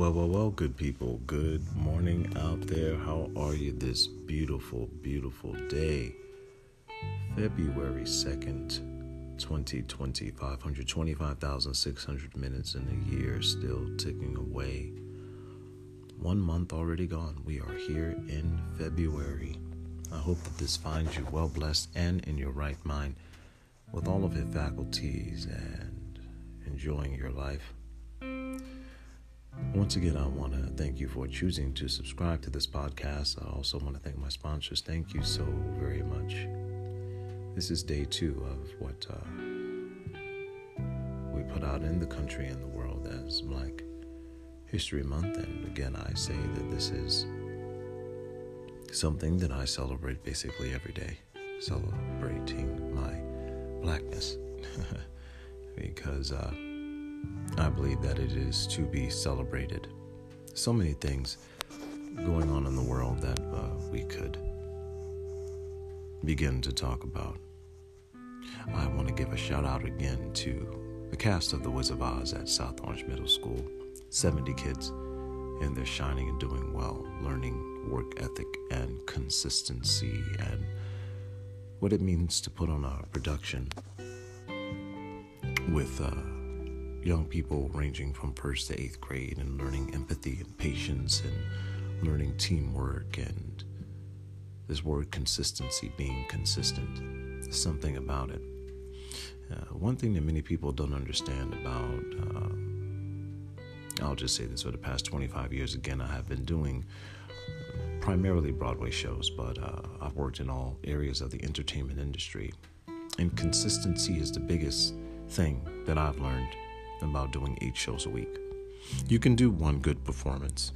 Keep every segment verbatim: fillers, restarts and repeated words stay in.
Well, well, well, good people, good morning out there. How are you this beautiful, beautiful day? February second, twenty twenty, five hundred twenty-five thousand six hundred minutes in a year, still ticking away. One month already gone. We are here in February. I hope that this finds you well blessed and in your right mind with all of your faculties and enjoying your life. Once again, I want to thank you for choosing to subscribe to this podcast. I also want to thank my sponsors. Thank you so very much. This is day two of what uh, we put out in the country and the world as Black History Month. And again, I say that this is something that I celebrate basically every day, celebrating my blackness because uh, I believe that it is to be celebrated. So many things going on in the world that uh, we could begin to talk about. I want to give a shout out again to the cast of The Wiz of Oz at South Orange Middle School. seventy kids, and they're shining and doing well, learning work ethic and consistency and what it means to put on a production with uh, young people ranging from first to eighth grade, and learning empathy and patience and learning teamwork, and this word consistency, being consistent, something about it. Uh, one thing that many people don't understand about, um, I'll just say this, for the past twenty-five years, again, I have been doing primarily Broadway shows, but uh, I've worked in all areas of the entertainment industry. And consistency is the biggest thing that I've learned about doing eight shows a week. You can do one good performance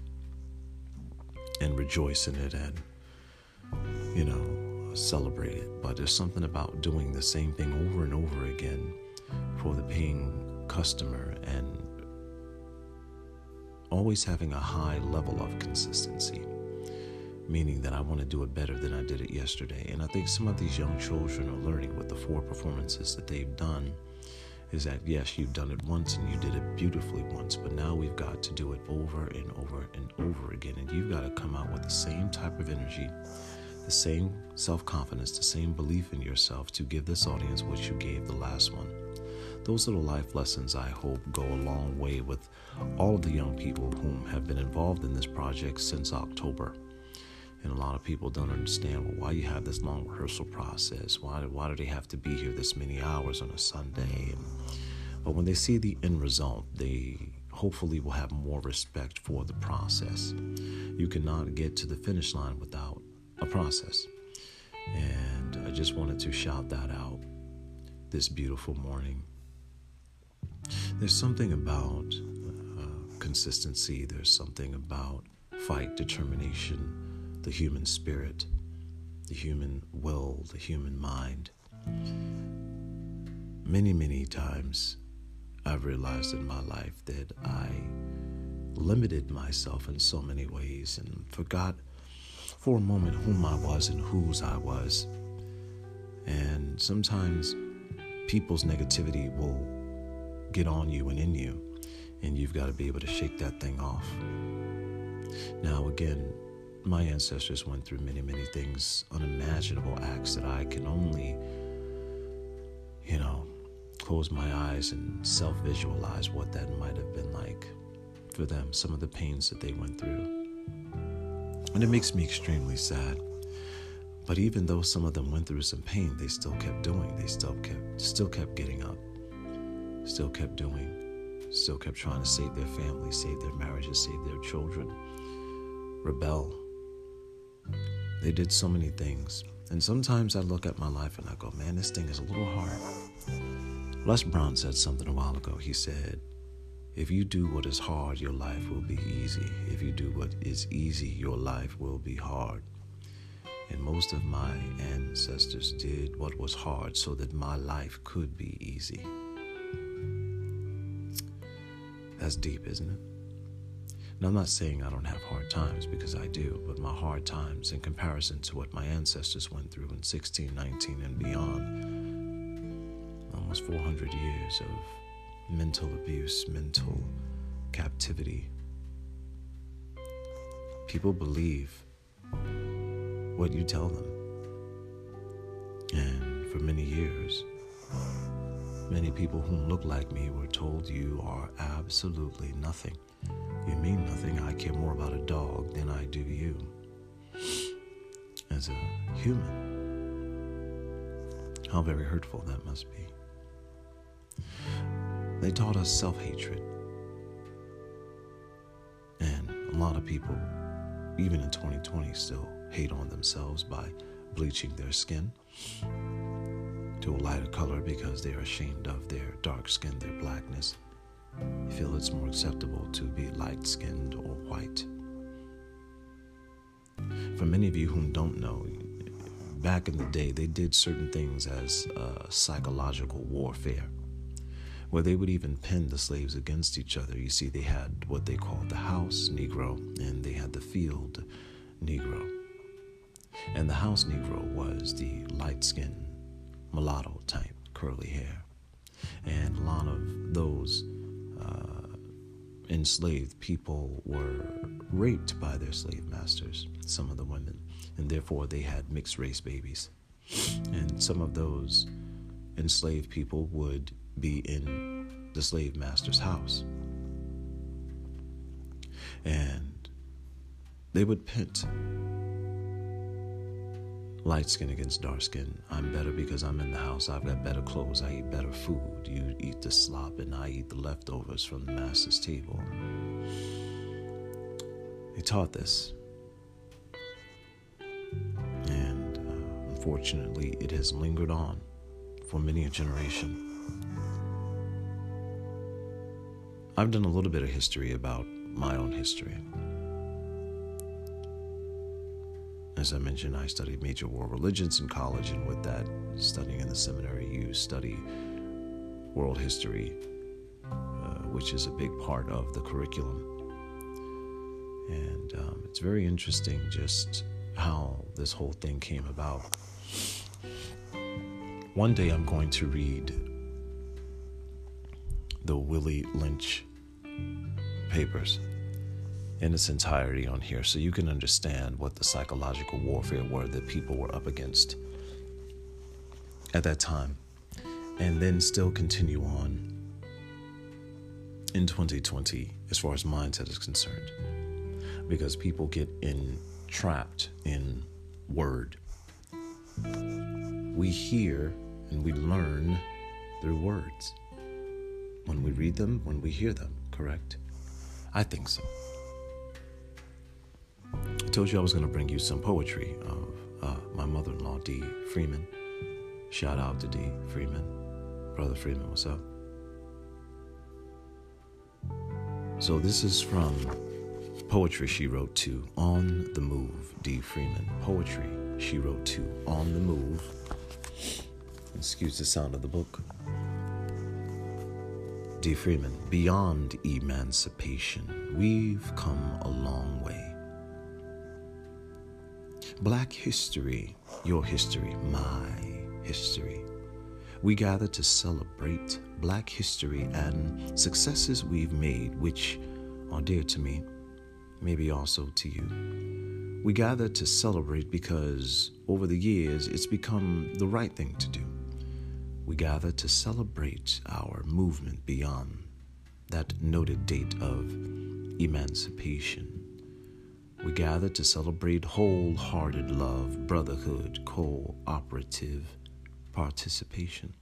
and rejoice in it and, you know, celebrate it. But there's something about doing the same thing over and over again for the paying customer and always having a high level of consistency, meaning that I want to do it better than I did it yesterday. And I think some of these young children are learning with the four performances that they've done is that, yes, you've done it once and you did it beautifully once, but now we've got to do it over and over and over again. And you've got to come out with the same type of energy, the same self-confidence, the same belief in yourself to give this audience what you gave the last one. Those little life lessons, I hope, go a long way with all of the young people whom have been involved in this project since October. And a lot of people don't understand, well, why you have this long rehearsal process. Why, why do they have to be here this many hours on a Sunday? And, but when they see the end result, they hopefully will have more respect for the process. You cannot get to the finish line without a process. And I just wanted to shout that out this beautiful morning. There's something about uh, consistency. There's something about fight, determination, the human spirit, the human will, the human mind. Many, many times I've realized in my life that I limited myself in so many ways and forgot for a moment whom I was and whose I was. And sometimes people's negativity will get on you and in you, and you've got to be able to shake that thing off. Now, again, my ancestors went through many, many things, unimaginable acts that I can only, you know, close my eyes and self-visualize what that might have been like for them, some of the pains that they went through. And it makes me extremely sad. But even though some of them went through some pain, they still kept doing, they still kept, still kept getting up, still kept doing, still kept trying to save their family, save their marriages, save their children, rebel. They did so many things. And sometimes I look at my life and I go, man, this thing is a little hard. Les Brown said something a while ago. He said, if you do what is hard, your life will be easy. If you do what is easy, your life will be hard. And most of my ancestors did what was hard so that my life could be easy. That's deep, isn't it? And I'm not saying I don't have hard times, because I do, but my hard times in comparison to what my ancestors went through in sixteen, nineteen, and beyond, almost four hundred years of mental abuse, mental captivity, people believe what you tell them. And for many years, many people who look like me were told, you are absolutely nothing. You mean nothing. I care more about a dog than I do you. As a human, how very hurtful that must be. They taught us self-hatred. And a lot of people, even in twenty twenty, still hate on themselves by bleaching their skin to a lighter color because they are ashamed of their dark skin, their blackness. They feel it's more acceptable to be light-skinned or white. For many of you who don't know, back in the day, they did certain things as uh, psychological warfare, where they would even pin the slaves against each other. You see, they had what they called the house Negro, and they had the field Negro. And the house Negro was the light-skinned, mulatto type, curly hair. And a lot of those uh, enslaved people were raped by their slave masters, some of the women, and therefore they had mixed race babies. And some of those enslaved people would be in the slave master's house. And they would pit light skin against dark skin. I'm better because I'm in the house. I've got better clothes. I eat better food. You eat the slop and I eat the leftovers from the master's table. They taught this. And uh, unfortunately, it has lingered on for many a generation. I've done a little bit of history about my own history. As I mentioned, I studied major world religions in college, and with that, studying in the seminary, you study world history, uh, which is a big part of the curriculum. And um, it's very interesting just how this whole thing came about. One day I'm going to read the Willie Lynch papers in its entirety on here, so you can understand what the psychological warfare were that people were up against at that time, and then still continue on in twenty twenty as far as mindset is concerned, because people get entrapped in word. We hear and we learn through words when we read them, when we hear them, correct? I think so. I told you I was going to bring you some poetry of uh, my mother-in-law, D. Freeman. Shout out to D. Freeman. Brother Freeman, what's up? So this is from poetry she wrote to On the Move, D. Freeman. Poetry she wrote to On the Move. Excuse the sound of the book. D. Freeman, beyond emancipation, we've come a long way. Black history, your history, my history. We gather to celebrate Black history and successes we've made, which are dear to me, maybe also to you. We gather to celebrate because over the years it's become the right thing to do. We gather to celebrate our movement beyond that noted date of emancipation. We gather to celebrate wholehearted love, brotherhood, cooperative participation.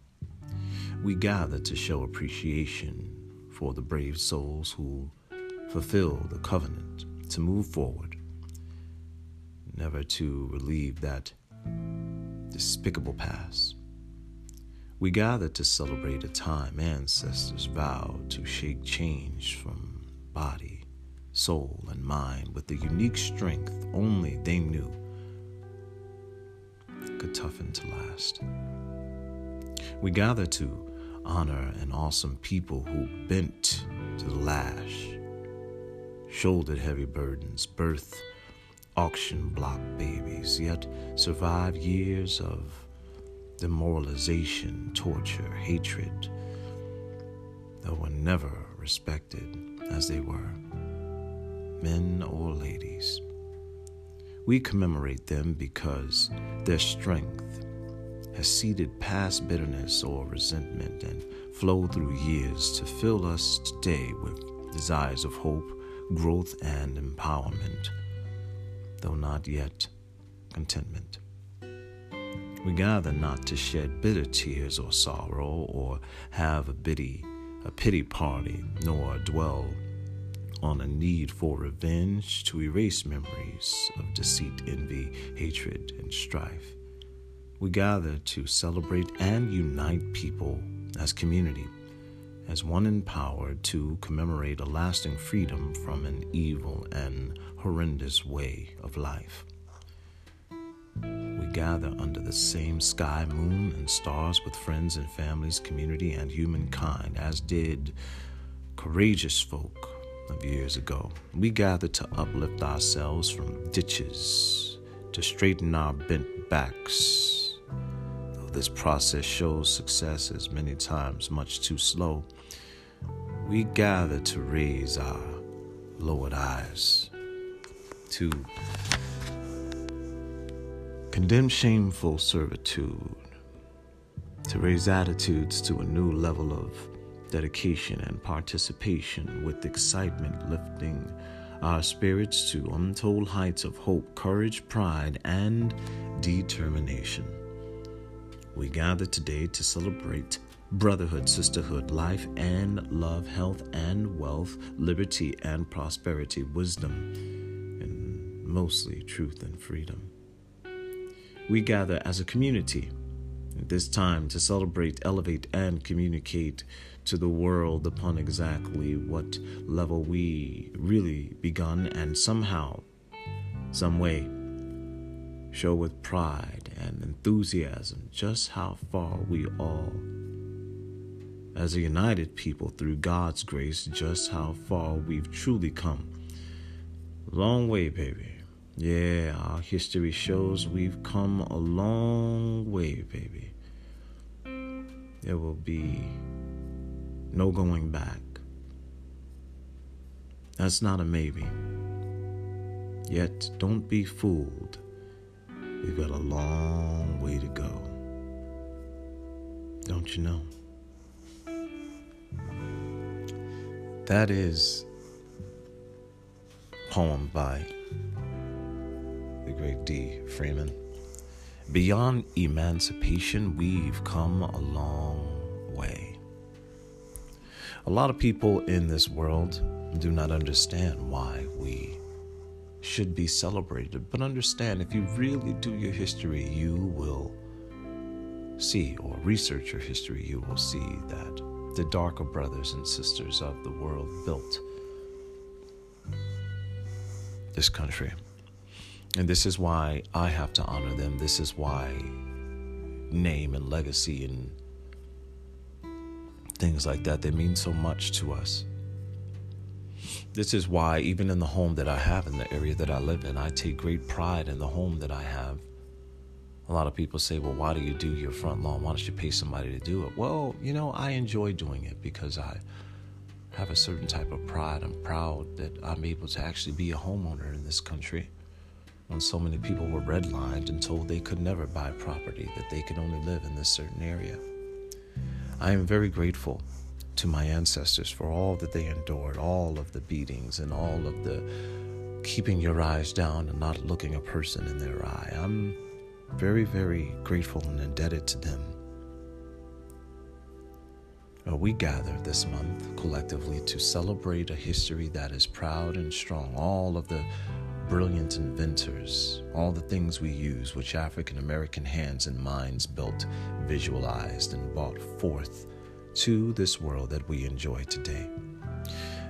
We gather to show appreciation for the brave souls who fulfill the covenant to move forward, never to relieve that despicable past. We gather to celebrate a time ancestors vowed to shake change from body, soul, and mind with the unique strength only they knew could toughen to last. We gather to honor an awesome people who bent to the lash, shouldered heavy burdens, birthed auction block babies, yet survived years of demoralization, torture, hatred, that were never respected as they were, men or ladies. We commemorate them because their strength has seeded past bitterness or resentment and flowed through years to fill us today with desires of hope, growth, and empowerment, though not yet contentment. We gather not to shed bitter tears or sorrow, or have a pity, a pity party, nor dwell on a need for revenge to erase memories of deceit, envy, hatred, and strife. We gather to celebrate and unite people as community, as one empowered to commemorate a lasting freedom from an evil and horrendous way of life. We gather under the same sky, moon, and stars with friends and families, community, and humankind, as did courageous folk of years ago. We gather to uplift ourselves from ditches, to straighten our bent backs. Though this process shows success is many times much too slow, we gather to raise our lowered eyes, to condemn shameful servitude, to raise attitudes to a new level of dedication and participation, with excitement lifting our spirits to untold heights of hope, courage, pride, and determination. We gather today to celebrate brotherhood, sisterhood, life and love, health and wealth, liberty and prosperity, wisdom, and mostly truth and freedom. We gather as a community at this time to celebrate, elevate, and communicate to the world upon exactly what level we really begun, and somehow, some way, show with pride and enthusiasm just how far we all, as a united people through God's grace, just how far we've truly come. Long way, baby. Yeah, our history shows we've come a long way, baby. There will be no going back. That's not a maybe. Yet, don't be fooled. We've got a long way to go. Don't you know? That is a poem by the great D. Freeman. Beyond emancipation, we've come a long way. A lot of people in this world do not understand why we should be celebrated, but understand, if you really do your history, you will see, or research your history, you will see that the darker brothers and sisters of the world built this country. And this is why I have to honor them. This is why name and legacy and things like that, they mean so much to us. This is why, even in the home that I have, in the area that I live in, I take great pride in the home that I have. A lot of people say, well, why do you do your front lawn? Why don't you pay somebody to do it? Well, you know, I enjoy doing it because I have a certain type of pride. I'm proud that I'm able to actually be a homeowner in this country, when so many people were redlined and told they could never buy property, that they could only live in this certain area. I am very grateful to my ancestors for all that they endured, all of the beatings and all of the keeping your eyes down and not looking a person in their eye. I'm very, very grateful and indebted to them. We gather this month collectively to celebrate a history that is proud and strong, all of the brilliant inventors, all the things we use, which African-American hands and minds built, visualized, and brought forth to this world that we enjoy today.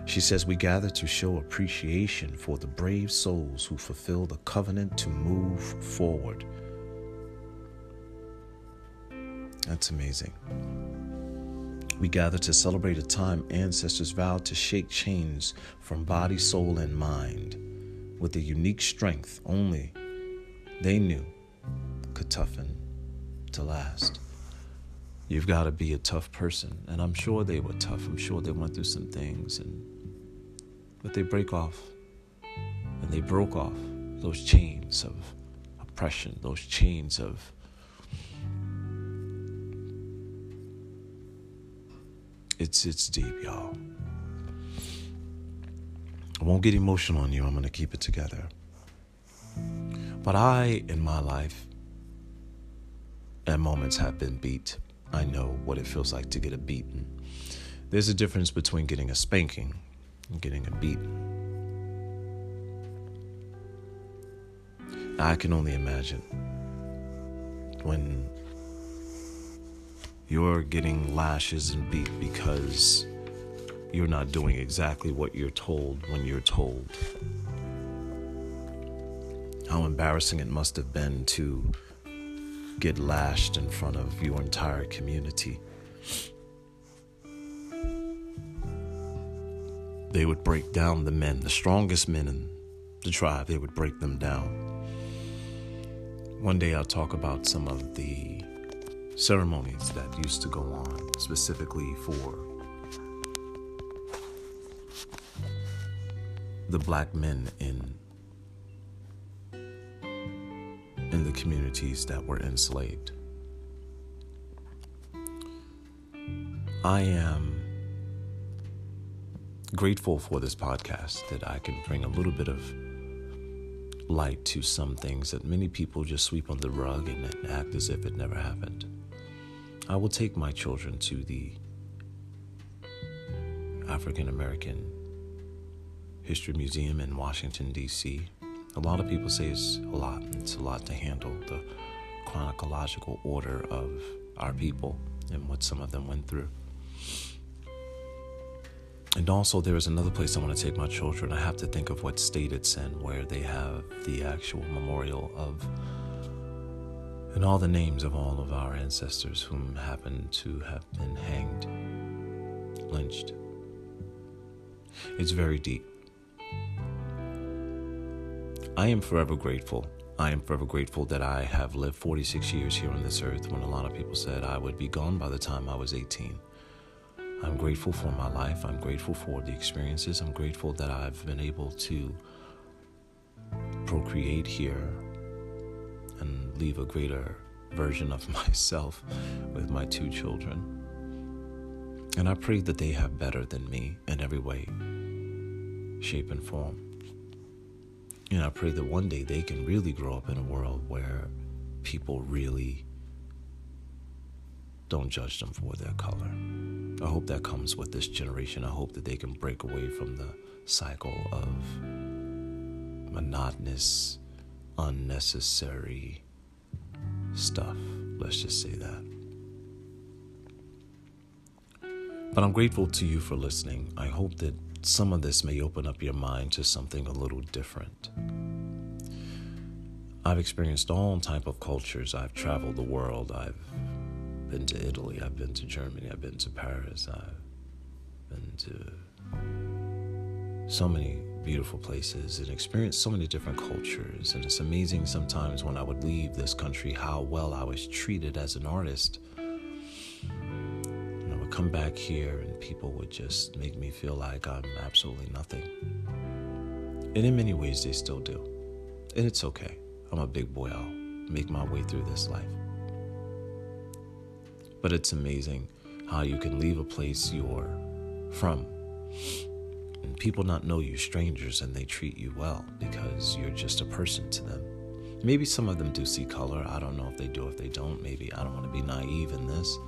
She says, we gather to show appreciation for the brave souls who fulfill the covenant to move forward. That's amazing. We gather to celebrate a time ancestors vowed to shake chains from body, soul, and mind, with a unique strength only they knew could toughen to last. You've got to be a tough person, and I'm sure they were tough. I'm sure they went through some things, and but they break off, and they broke off, those chains of oppression, those chains of it's it's deep, y'all. I won't get emotional on you. I'm going to keep it together. But I, in my life, at moments have been beat. I know what it feels like to get a beating. There's a difference between getting a spanking and getting a beating. I can only imagine when you're getting lashes and beat because you're not doing exactly what you're told when you're told. How embarrassing it must have been to get lashed in front of your entire community. They would break down the men, the strongest men in the tribe. They would break them down. One day I'll talk about some of the ceremonies that used to go on specifically for the black men in in the communities that were enslaved. I am grateful for this podcast, that I can bring a little bit of light to some things that many people just sweep on the rug and act as if it never happened. I will take my children to the African-American History Museum in Washington, D C A lot of people say it's a lot. It's a lot to handle, the chronological order of our people and what some of them went through. And also, there is another place I want to take my children. I have to think of what state it's in, where they have the actual memorial of and all the names of all of our ancestors whom happened to have been hanged, lynched. It's very deep. I am forever grateful. I am forever grateful that I have lived forty-six years here on this earth when a lot of people said I would be gone by the time I was eighteen. I'm grateful for my life. I'm grateful for the experiences. I'm grateful that I've been able to procreate here and leave a greater version of myself with my two children. And I pray that they have better than me in every way, shape, and form. And I pray that one day they can really grow up in a world where people really don't judge them for their color. I hope that comes with this generation. I hope that they can break away from the cycle of monotonous, unnecessary stuff. Let's just say that. But I'm grateful to you for listening. I hope that some of this may open up your mind to something a little different. I've experienced all type of cultures. I've traveled the world. I've been to Italy, I've been to Germany, I've been to Paris, I've been to so many beautiful places and experienced so many different cultures. And it's amazing sometimes when I would leave this country how well I was treated as an artist. And I would come back here and people would just make me feel like I'm absolutely nothing. And in many ways they still do. And it's okay. I'm a big boy. I'll make my way through this life. But it's amazing how you can leave a place you're from and people not know you, strangers, and they treat you well because you're just a person to them. Maybe some of them do see color. I don't know if they do, if they don't. Maybe I don't want to be naive in this.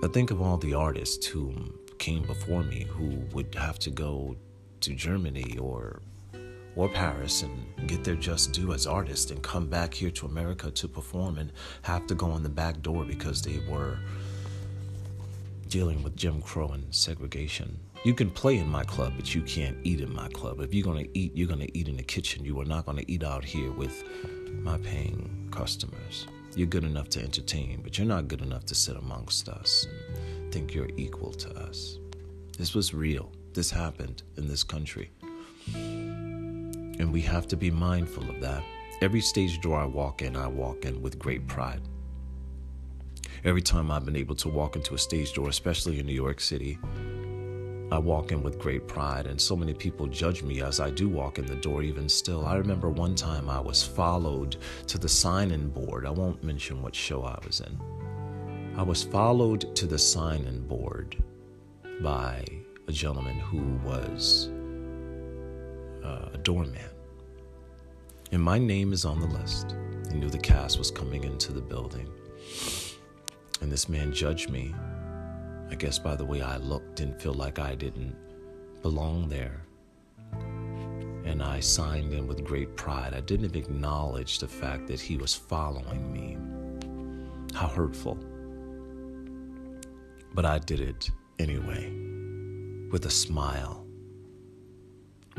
But think of all the artists who came before me who would have to go to Germany or or Paris and get their just due as artists and come back here to America to perform and have to go in the back door because they were dealing with Jim Crow and segregation. You can play in my club, but you can't eat in my club. If you're going to eat, you're going to eat in the kitchen. You are not going to eat out here with my paying customers. You're good enough to entertain, but you're not good enough to sit amongst us and think you're equal to us. This was real. This happened in this country. And we have to be mindful of that. Every stage door I walk in, I walk in with great pride. Every time I've been able to walk into a stage door, especially in New York City, I walk in with great pride, and so many people judge me as I do walk in the door even still. I remember one time I was followed to the sign-in board. I won't mention what show I was in. I was followed to the sign-in board by a gentleman who was uh, a doorman. And my name is on the list. He knew the cast was coming into the building. And this man judged me, I guess, by the way I looked, and feel like I didn't belong there. And I signed in with great pride. I didn't acknowledge the fact that he was following me. How hurtful. But I did it anyway, with a smile.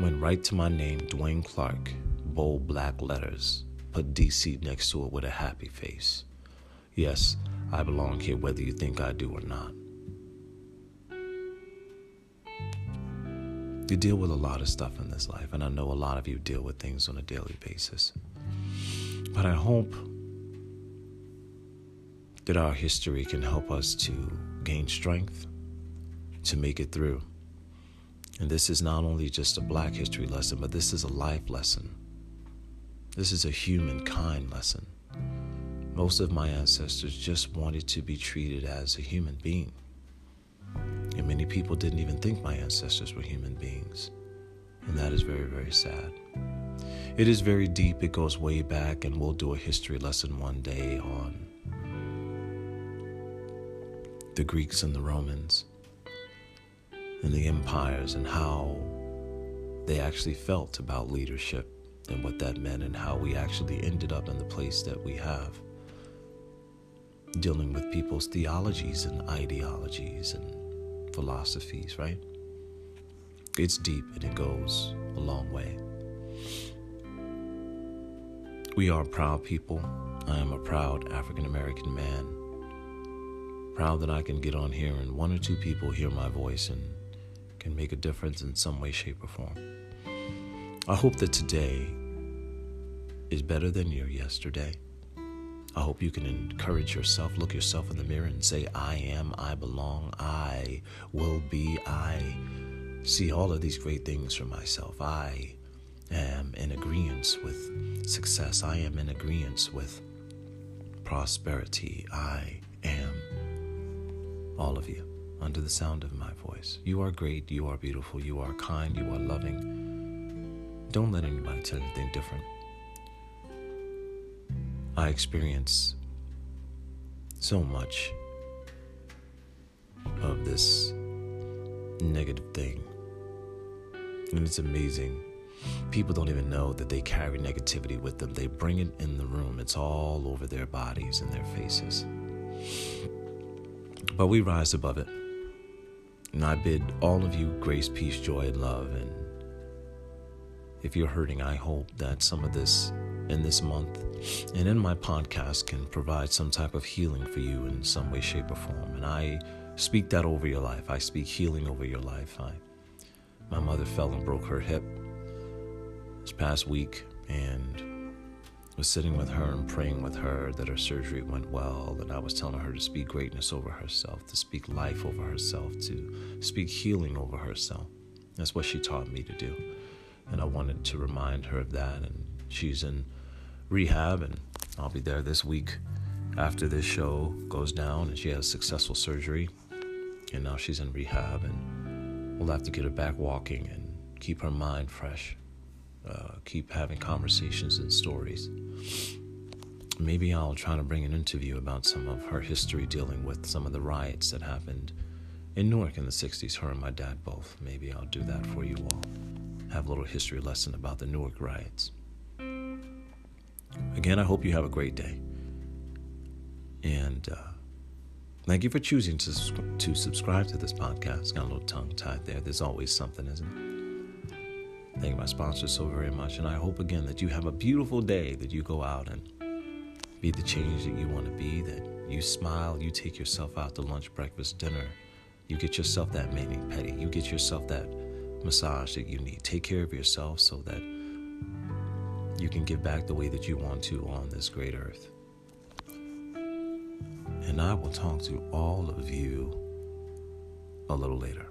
Went right to my name, Dwayne Clark, bold black letters, put D C next to it with a happy face. Yes, I belong here whether you think I do or not. You deal with a lot of stuff in this life, and I know a lot of you deal with things on a daily basis. But I hope that our history can help us to gain strength to make it through. And this is not only just a Black history lesson, but this is a life lesson. This is a humankind lesson. Most of my ancestors just wanted to be treated as a human being. And many people didn't even think my ancestors were human beings. And that is very, very sad. It is very deep. It goes way back, and we'll do a history lesson one day on the Greeks and the Romans and the empires and how they actually felt about leadership and what that meant, and how we actually ended up in the place that we have, dealing with people's theologies and ideologies and philosophies, right? It's deep and it goes a long way. We are proud people. I am a proud African-American man. Proud that I can get on here and one or two people hear my voice and can make a difference in some way, shape, or form. I hope that today is better than your yesterday. I hope you can encourage yourself, look yourself in the mirror and say, I am, I belong, I will be, I see all of these great things for myself. I am in agreement with success. I am in agreement with prosperity. I am, all of you, under the sound of my voice. You are great, you are beautiful, you are kind, you are loving. Don't let anybody tell you anything different. I experience so much of this negative thing. And it's amazing. People don't even know that they carry negativity with them. They bring it in the room. It's all over their bodies and their faces. But we rise above it. And I bid all of you grace, peace, joy, and love. And if you're hurting, I hope that some of this in this month and in my podcast can provide some type of healing for you in some way, shape, or form. And I speak that over your life. I speak healing over your life. I, my mother fell and broke her hip this past week, and was sitting with her and praying with her that her surgery went well. And I was telling her to speak greatness over herself, to speak life over herself, to speak healing over herself. That's what she taught me to do. And I wanted to remind her of that. And she's in rehab, and I'll be there this week after this show goes down. And she had a successful surgery, and now she's in rehab. And we'll have to get her back walking and keep her mind fresh. Uh, keep having conversations and stories. Maybe I'll try to bring an interview about some of her history dealing with some of the riots that happened in Newark in the sixties, her and my dad both. Maybe I'll do that for you all. Have a little history lesson about the Newark riots. Again, I hope you have a great day. And uh, thank you for choosing to, to subscribe to this podcast. Got a little tongue-tied there. There's always something, isn't it? Thank my sponsors so very much. And I hope, again, that you have a beautiful day, that you go out and be the change that you want to be, that you smile, you take yourself out to lunch, breakfast, dinner. You get yourself that mani-pedi. You get yourself that massage that you need. Take care of yourself so that you can give back the way that you want to on this great earth. And I will talk to all of you a little later.